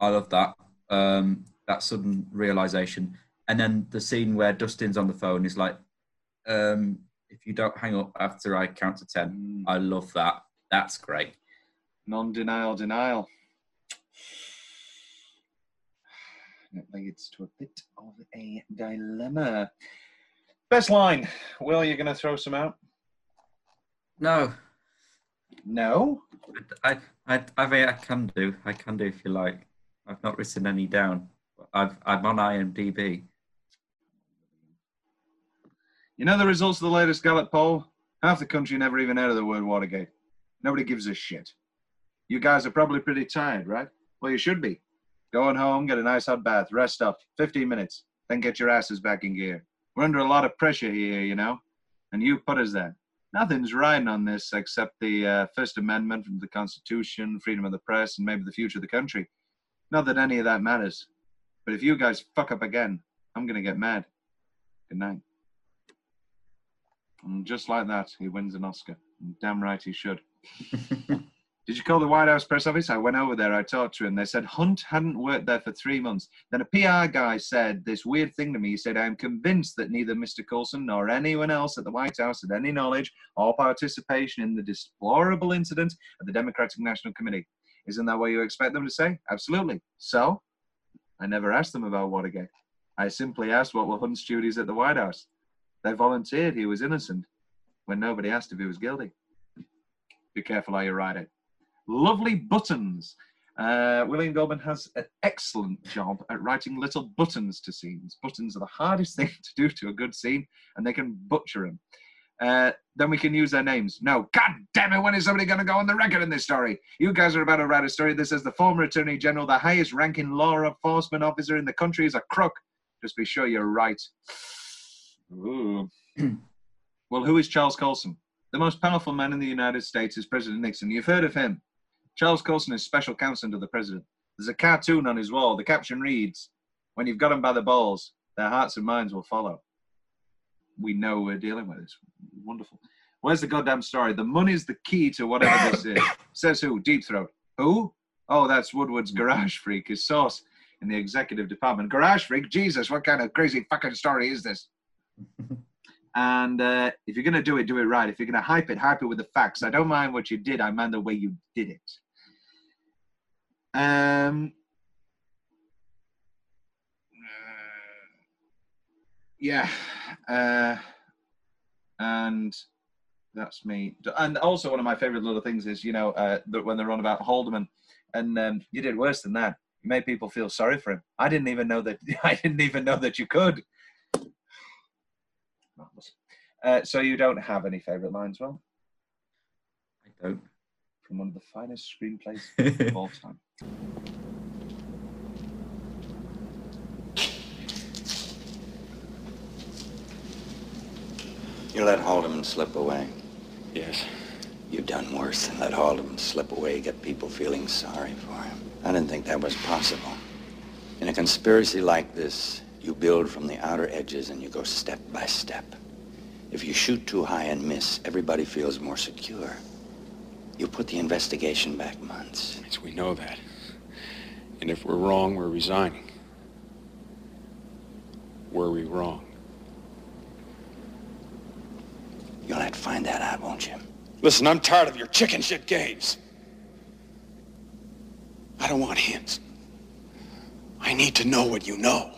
I love that. That sudden realisation. And then the scene where Dustin's on the phone is like, if you don't hang up after I count to 10, I love that. That's great. Non-denial, denial. That leads to a bit of a dilemma. Best line. Will, you're going to throw some out? No. No? I mean, I can do if you like. I've not written any down. I'm on IMDb. You know the results of the latest Gallup poll? Half the country never even heard of the word Watergate. Nobody gives a shit. You guys are probably pretty tired, right? Well, you should be. Going home, get a nice hot bath, rest up, 15 minutes, then get your asses back in gear. We're under a lot of pressure here, you know, and you put us there. Nothing's riding on this except the First Amendment from the Constitution, freedom of the press, and maybe the future of the country. Not that any of that matters. But if you guys fuck up again, I'm going to get mad. Good night. And just like that, he wins an Oscar. And damn right he should. Did you call the White House press office? I went over there. I talked to him. They said Hunt hadn't worked there for 3 months. Then a PR guy said this weird thing to me. He said, I'm convinced that neither Mr. Colson nor anyone else at the White House had any knowledge or participation in the deplorable incident at the Democratic National Committee. Isn't that what you expect them to say? Absolutely. So, I never asked them about Watergate. I simply asked what were Hunt's duties at the White House. They volunteered he was innocent when nobody asked if he was guilty. Be careful how you write it. Lovely buttons. William Goldman has an excellent job at writing little buttons to scenes. Buttons are the hardest thing to do to a good scene, and they can butcher them. Then we can use their names. No, God damn it, when is somebody going to go on the record in this story? You guys are about to write a story that says the former Attorney General, the highest ranking law enforcement officer in the country, is a crook. Just be sure you're right. Ooh. Well, who is Charles Colson? The most powerful man in the United States is President Nixon. You've heard of him. Charles Colson is special counsel to the president. There's a cartoon on his wall. The caption reads, when you've got them by the balls, their hearts and minds will follow. We know we're dealing with this. Wonderful. Where's the goddamn story? The money's the key to whatever this is. Says who? Deep Throat. Who? Oh, that's Woodward's garage freak, his source in the executive department. Garage freak? Jesus, what kind of crazy fucking story is this? And if you're going to do it right. If you're going to hype it with the facts. I don't mind what you did. I mind the way you did it. Yeah. And that's me. And also one of my favorite little things is, you know, that when they're on about Haldeman, and you did worse than that. You made people feel sorry for him. I didn't even know that you could. So you don't have any favorite lines, Will? I don't. From one of the finest screenplays of all time. You let Haldeman slip away. Yes. You've done worse than let Haldeman slip away, get people feeling sorry for him. I didn't think that was possible. In a conspiracy like this, you build from the outer edges and you go step by step. If you shoot too high and miss, everybody feels more secure. You put the investigation back months. Yes, we know that. And if we're wrong, we're resigning. Were we wrong? You'll have to find that out, won't you? Listen, I'm tired of your chicken shit games. I don't want hints. I need to know what you know.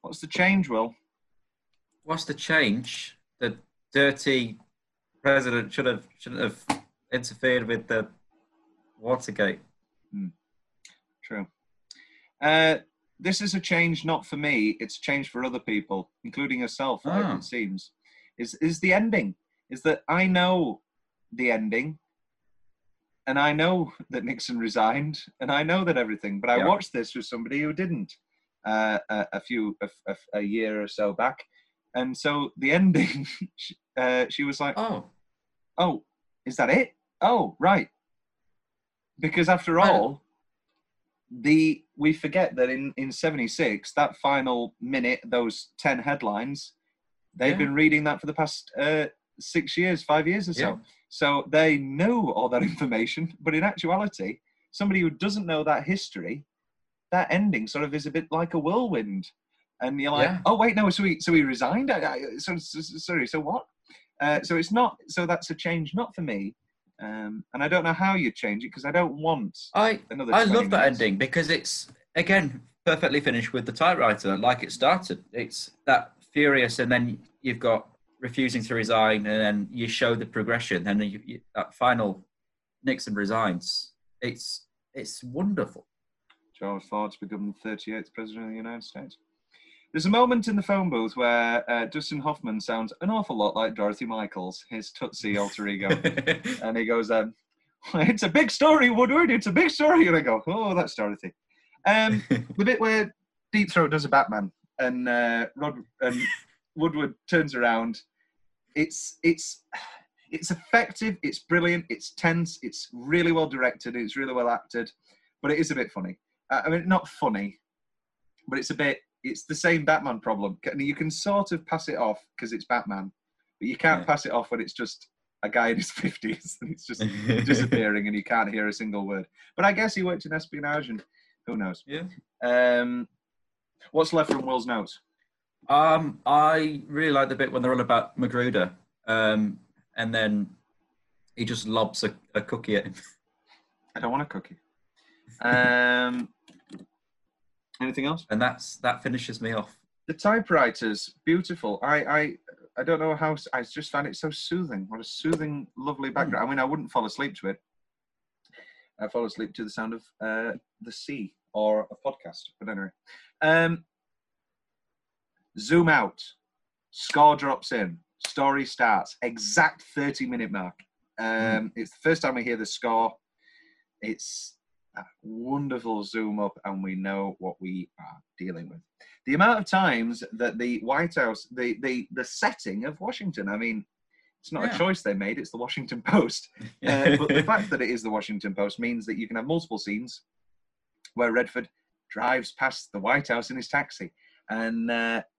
What's the change, Will? What's the change? The dirty president shouldn't have interfered with the Watergate. Mm. True. This is a change not for me, it's a change for other people, including yourself, it seems. Is the ending. Is that I know the ending, and I know that Nixon resigned, and I know that everything, but I watched this with somebody who didn't a year or so back. And so the ending, she was like, oh, is that it? Oh, right. Because after all, we forget that in 76, that final minute, those 10 headlines, they've been reading that for the past 5 years or so. Yeah. So they know all that information, but in actuality, somebody who doesn't know that history, that ending sort of is a bit like a whirlwind. And you're like, oh, wait, no, so he resigned? Sorry, so what? So it's not, so that's a change, not for me. And I don't know how you change it because I don't want another. I love that ending because it's again perfectly finished with the typewriter like it started. It's that furious, and then you've got refusing to resign, and then you show the progression, and then you, that final Nixon resigns. It's wonderful. George Ford's become the 38th president of the United States. There's a moment in the phone booth where Dustin Hoffman sounds an awful lot like Dorothy Michaels, his Tootsie alter ego. And he goes, it's a big story, Woodward, it's a big story. And I go, oh, that's Dorothy. The bit where Deep Throat does a Batman and Woodward turns around, it's It's effective, it's brilliant, it's tense, it's really well directed, it's really well acted, but it is a bit funny. I mean, not funny, but it's a bit, it's the same Batman problem. You can sort of pass it off because it's Batman, but you can't pass it off when it's just a guy in his 50s and it's just disappearing and you can't hear a single word. But I guess he worked in espionage and who knows. Yeah. What's left from Will's notes? I really like the bit when they're on about Magruder, and then he just lobs a cookie at him. I don't want a cookie. Anything else? And that finishes me off. The typewriters, beautiful. I don't know how, I just found it so soothing. What a soothing, lovely background. I mean, I wouldn't fall asleep to it. I fall asleep to the sound of the sea or a podcast. But anyway, zoom out, score drops in, story starts, exact 30-minute mark. It's the first time we hear the score. It's a wonderful zoom up, and we know what we are dealing with. The amount of times that the White House, the setting of Washington, I mean, it's not a choice they made, it's the Washington Post. But the fact that it is the Washington Post means that you can have multiple scenes where Redford drives past the White House in his taxi. And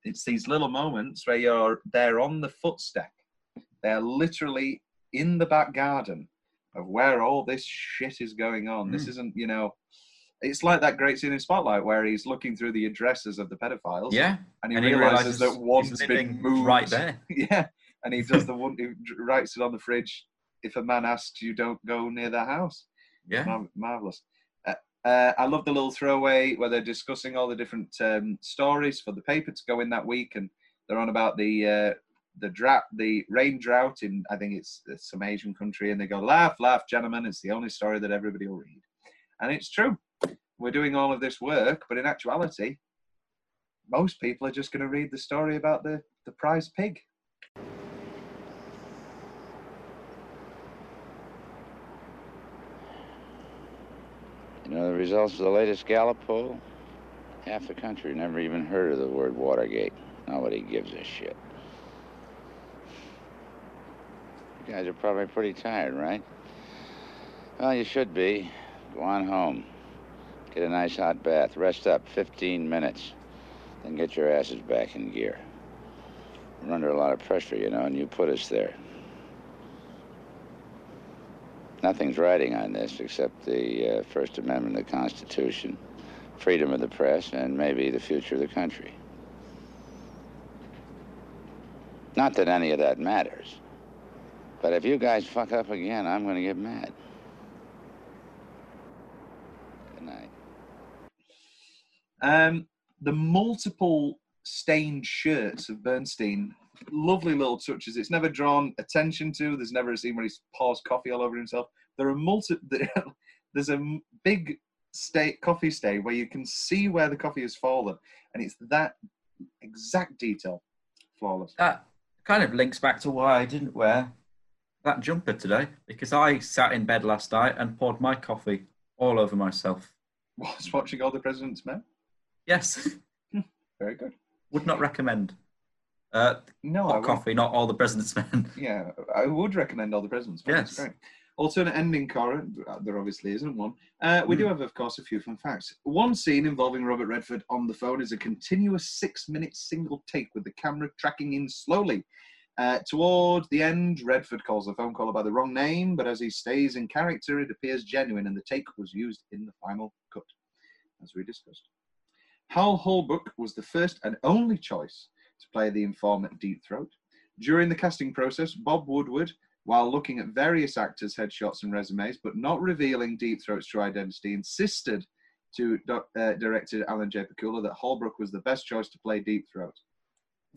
it's these little moments where they're on the footstep. They're literally in the back garden of where all this shit is going on. This isn't, you know, it's like that great scene in Spotlight where he's looking through the addresses of the pedophiles. Yeah. And he realizes that one's been moved. Right there. Yeah. And he does the one, he writes it on the fridge. If a man asks, you don't go near their house. Yeah. Marvelous. I love the little throwaway where they're discussing all the different stories for the paper to go in that week, and they're on about the rain drought in, I think it's some Asian country, and they go, laugh, laugh, gentlemen, it's the only story that everybody will read. And it's true. We're doing all of this work, but in actuality, most people are just going to read the story about the prize pig. You know the results of the latest Gallup poll? Half the country never even heard of the word Watergate. Nobody gives a shit. You guys are probably pretty tired, right? Well, you should be. Go on home. Get a nice hot bath. Rest up 15 minutes. Then get your asses back in gear. We're under a lot of pressure, you know, and you put us there. Nothing's riding on this except the First Amendment of the Constitution, freedom of the press, and maybe the future of the country. Not that any of that matters, but if you guys fuck up again, I'm going to get mad. Good night. The multiple stained shirts of Bernstein, lovely little touches. It's never drawn attention to. There's never a scene where he pours coffee all over himself. There's a big coffee stain where you can see where the coffee has fallen, and it's that exact detail. Flawless. That kind of links back to why I didn't wear that jumper today, because I sat in bed last night and poured my coffee all over myself. Was watching All the President's Men? Yes. Very good. Would not recommend. No, hot coffee, not All the President's Men. Yeah, I would recommend All the President's Men. Yes. Great. Alternate ending, Cara. There obviously isn't one. We do have, of course, a few fun facts. One scene involving Robert Redford on the phone is a continuous 6-minute single take with the camera tracking in slowly. Toward the end, Redford calls the phone caller by the wrong name, but as he stays in character, it appears genuine, and the take was used in the final cut, as we discussed. Hal Holbrook was the first and only choice to play the informant Deep Throat. During the casting process, Bob Woodward, while looking at various actors' headshots and resumes, but not revealing Deep Throat's true identity, insisted to director Alan J. Pakula that Holbrook was the best choice to play Deep Throat.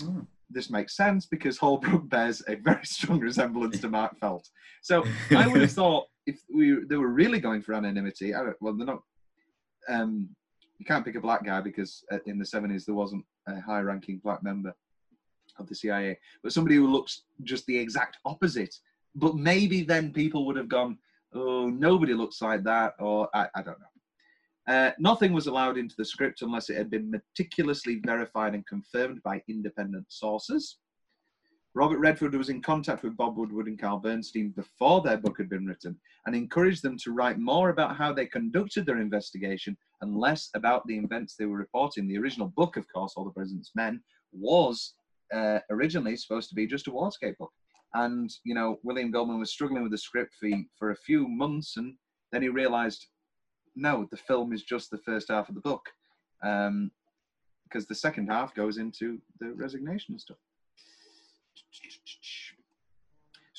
Mm. This makes sense because Holbrook bears a very strong resemblance to Mark Felt. So I would have thought if they were really going for anonymity, they're not. You can't pick a black guy because in the 70s there wasn't a high-ranking black member of the CIA, but somebody who looks just the exact opposite. But maybe then people would have gone, oh, nobody looks like that, or I don't know. Nothing was allowed into the script unless it had been meticulously verified and confirmed by independent sources. Robert Redford was in contact with Bob Woodward and Carl Bernstein before their book had been written and encouraged them to write more about how they conducted their investigation and less about the events they were reporting. The original book, of course, All the President's Men, was originally supposed to be just a Watergate book. And, you know, William Goldman was struggling with the script for a few months, and then he realized, no, the film is just the first half of the book, because the second half goes into the resignation and stuff.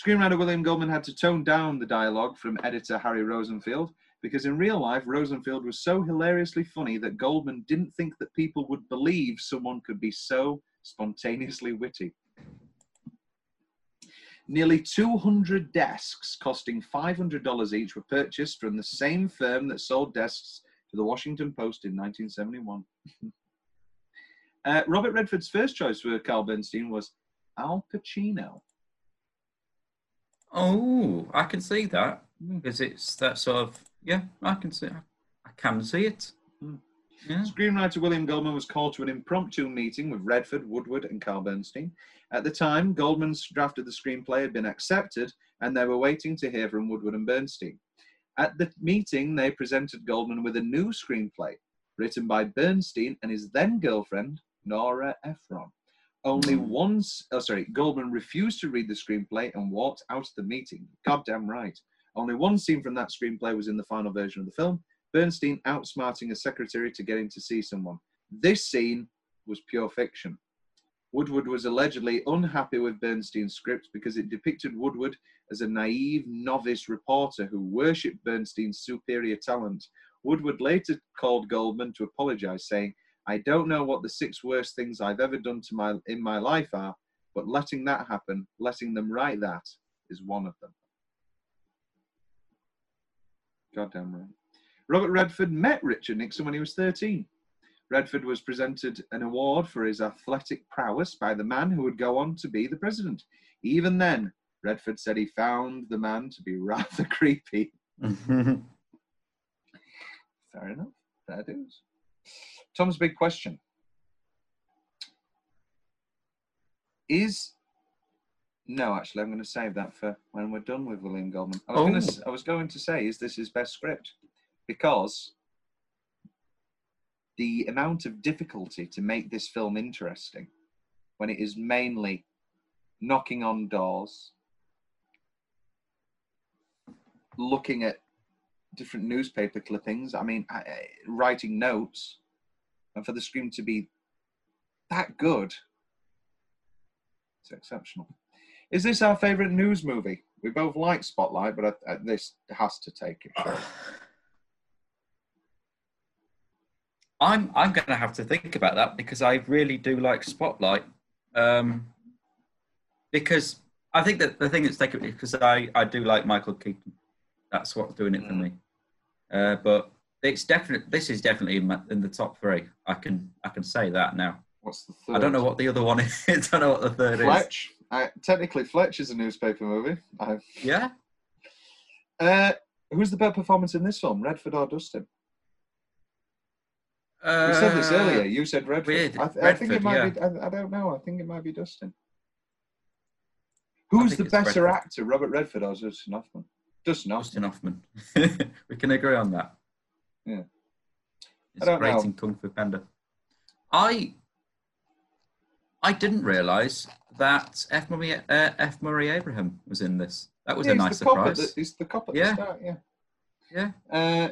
Screenwriter William Goldman had to tone down the dialogue from editor Harry Rosenfield because in real life, Rosenfield was so hilariously funny that Goldman didn't think that people would believe someone could be so spontaneously witty. Nearly 200 desks costing $500 each were purchased from the same firm that sold desks to the Washington Post in 1971. Robert Redford's first choice for Carl Bernstein was Al Pacino. Oh, I can see that, because it's that sort of, yeah, I can see it. Mm. Yeah. Screenwriter William Goldman was called to an impromptu meeting with Redford, Woodward and Carl Bernstein. At the time, Goldman's draft of the screenplay had been accepted and they were waiting to hear from Woodward and Bernstein. At the meeting, they presented Goldman with a new screenplay written by Bernstein and his then girlfriend, Nora Ephron. Only once, Goldman refused to read the screenplay and walked out of the meeting. Goddamn right. Only one scene from that screenplay was in the final version of the film, Bernstein outsmarting a secretary to get him to see someone. This scene was pure fiction. Woodward was allegedly unhappy with Bernstein's script because it depicted Woodward as a naive novice reporter who worshipped Bernstein's superior talent. Woodward later called Goldman to apologise, saying, "I don't know what the 6 worst things I've ever done in my life are, but letting that happen, letting them write that, is one of them." Goddamn right. Robert Redford met Richard Nixon when he was 13. Redford was presented an award for his athletic prowess by the man who would go on to be the president. Even then, Redford said he found the man to be rather creepy. Fair enough. Fair dues. Tom's big question. I'm going to save that for when we're done with William Goldman. I was going to say, is this his best script? Because the amount of difficulty to make this film interesting, when it is mainly knocking on doors, looking at different newspaper clippings, writing notes, and for the screen to be that good, it's exceptional. Is this our favourite news movie? We both like Spotlight, but this has to take it. Sure. I'm going to have to think about that, because I really do like Spotlight. Because I think that the thing that's taken me, because I do like Michael Keaton. That's what's doing it for me. But it's definitely, this is definitely in the top 3. I can say that now. What's the third? I don't know what the other one is. I don't know what the third Fletch. Is. Technically, Fletch is a newspaper movie. Yeah. Who's the better performance in this film, Redford or Dustin? We said this earlier. You said Redford. Weird. Redford, I think it might be. I don't know. I think it might be Dustin. Who's the better actor, Robert Redford or Dustin Hoffman? Dustin Hoffman. We can agree on that. Yeah. It's great in Kung Fu Panda. I didn't realise that F. Murray Abraham was in this. That was a nice surprise. He's the cop at the start, yeah. Yeah.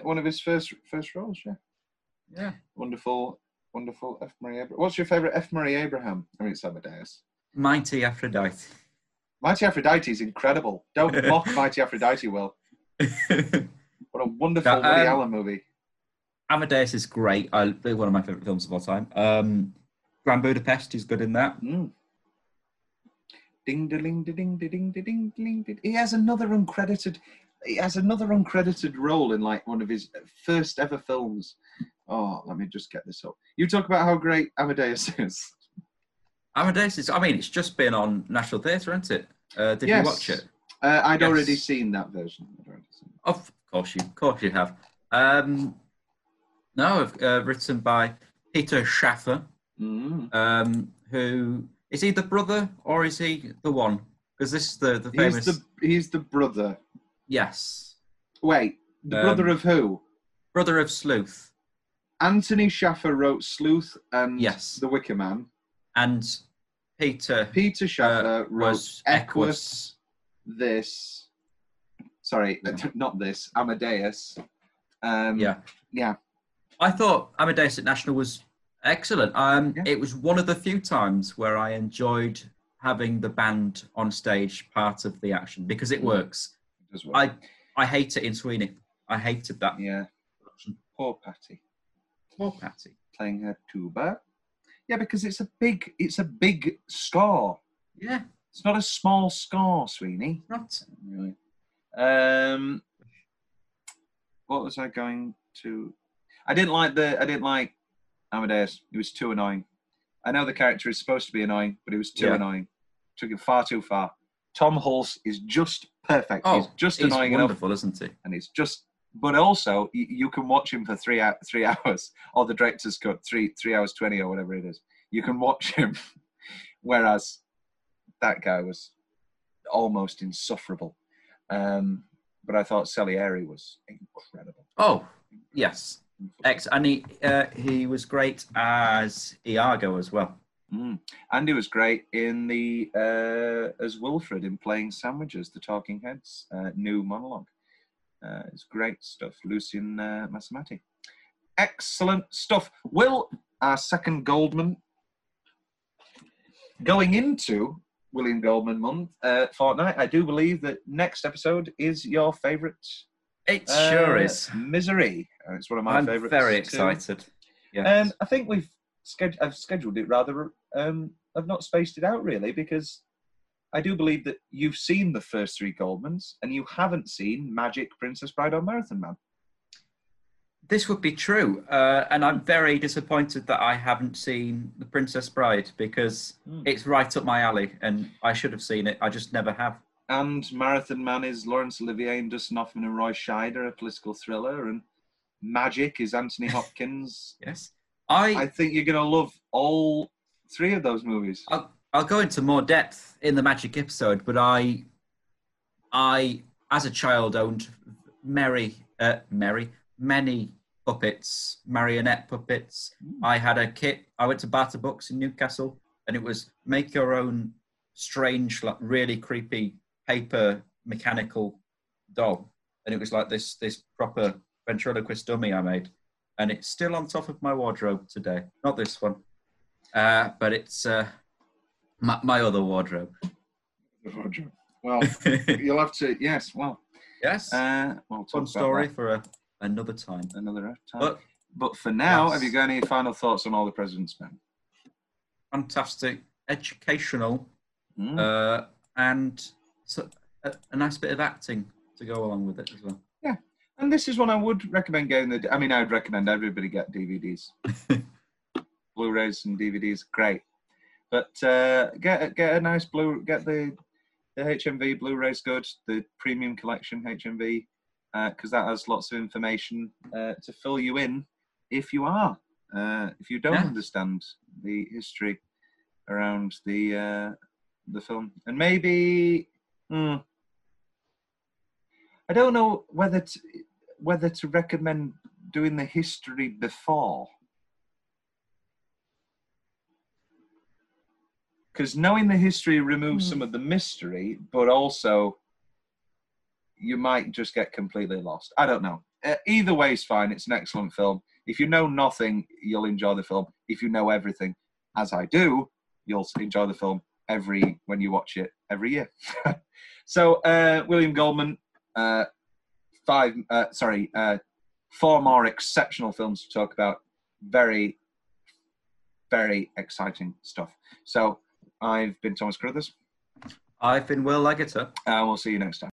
One of his first roles, yeah. Yeah. Wonderful, wonderful F. Murray Abraham. What's your favourite F. Murray Abraham? It's Amadeus. Mighty Aphrodite. Mighty Aphrodite is incredible. Don't mock Mighty Aphrodite, Will. What a wonderful Woody Allen movie. Amadeus is great. One of my favourite films of all time. Grand Budapest is good in that. Ding-da-ling-da-ding-da-ding-da-ding-da-ding-da-ding. He has another uncredited role in like one of his first ever films. Oh, let me just get this up. You talk about how great Amadeus is. Amadeus is, it's just been on National Theatre, hasn't it? Did you watch it? Already seen that version. Of course you have. Written by Peter Schaffer, who Is he the brother or is he the one? Because this is the famous... He's the brother. Yes. Wait, the brother of who? Brother of Sleuth. Anthony Shaffer wrote Sleuth and The Wicker Man. And Peter Shaffer wrote Equus, this... Sorry, not this, Amadeus. Yeah. I thought Amadeus at National was excellent. It was one of the few times where I enjoyed having the band on stage part of the action because it works. It does work. I hate it in Sweeney. I hated that. Yeah. Poor Patty. Playing her tuba. Yeah, because it's a big score. Yeah. It's not a small score, Sweeney. Not really. What was I going to? I didn't like Amadeus. It was too annoying. I know the character is supposed to be annoying, but it was too annoying. Took it far too far. Tom Hulce is just perfect. Oh, he's annoying wonderful, enough, isn't he? And it's just, but also you can watch him for 3 hours, or the director's cut 3 hours 20 or whatever it is. You can watch him, whereas that guy was almost insufferable. But I thought Salieri was incredible. Oh, yes. And he was great as Iago as well. Mm. And he was great in as Wilfred in Playing Sandwiches, the Talking Heads new monologue. It's great stuff. Lucien Massamati. Excellent stuff. Will, our second Goldman, going into William Goldman month, fortnight. I do believe that next episode is your favourite. It sure is. Misery. It's one of my favourites. I'm very excited. Yes. And I think I've scheduled it rather. I've not spaced it out really because I do believe that you've seen the first three Goldmans and you haven't seen Magic, Princess Bride or Marathon Man. This would be true, and I'm very disappointed that I haven't seen The Princess Bride because it's right up my alley, and I should have seen it. I just never have. And Marathon Man is Laurence Olivier and Dustin Hoffman and Roy Scheider, a political thriller, and Magic is Anthony Hopkins. Yes, I think you're going to love all three of those movies. I'll go into more depth in the Magic episode, but I as a child owned many puppets, marionette puppets. I had a kit. I went to Barter Books in Newcastle, and it was make your own strange, like really creepy paper mechanical doll. And it was like this proper ventriloquist dummy I made, and it's still on top of my wardrobe today. Not this one, but it's my other wardrobe. Well, you'll have to. Yes. Well. Yes. Well, fun story that. For a. Another time. But for now, have you got any final thoughts on All the President's Men? Fantastic, educational, and so a nice bit of acting to go along with it as well. Yeah, and this is one I would recommend getting. I would recommend everybody get DVDs, Blu-rays and DVDs. Great, but get a nice get the HMV Blu-rays. Good, the premium collection HMV. Because that has lots of information to fill you in if you don't understand the history around the film. And maybe I don't know whether to recommend doing the history before, because knowing the history removes some of the mystery, but also you might just get completely lost. I don't know. Either way is fine. It's an excellent film. If you know nothing, you'll enjoy the film. If you know everything, as I do, you'll enjoy the film when you watch it every year. So, William Goldman, 4 more exceptional films to talk about. Very, very exciting stuff. So, I've been Thomas Carruthers. I've been Will Leggetter. And we'll see you next time.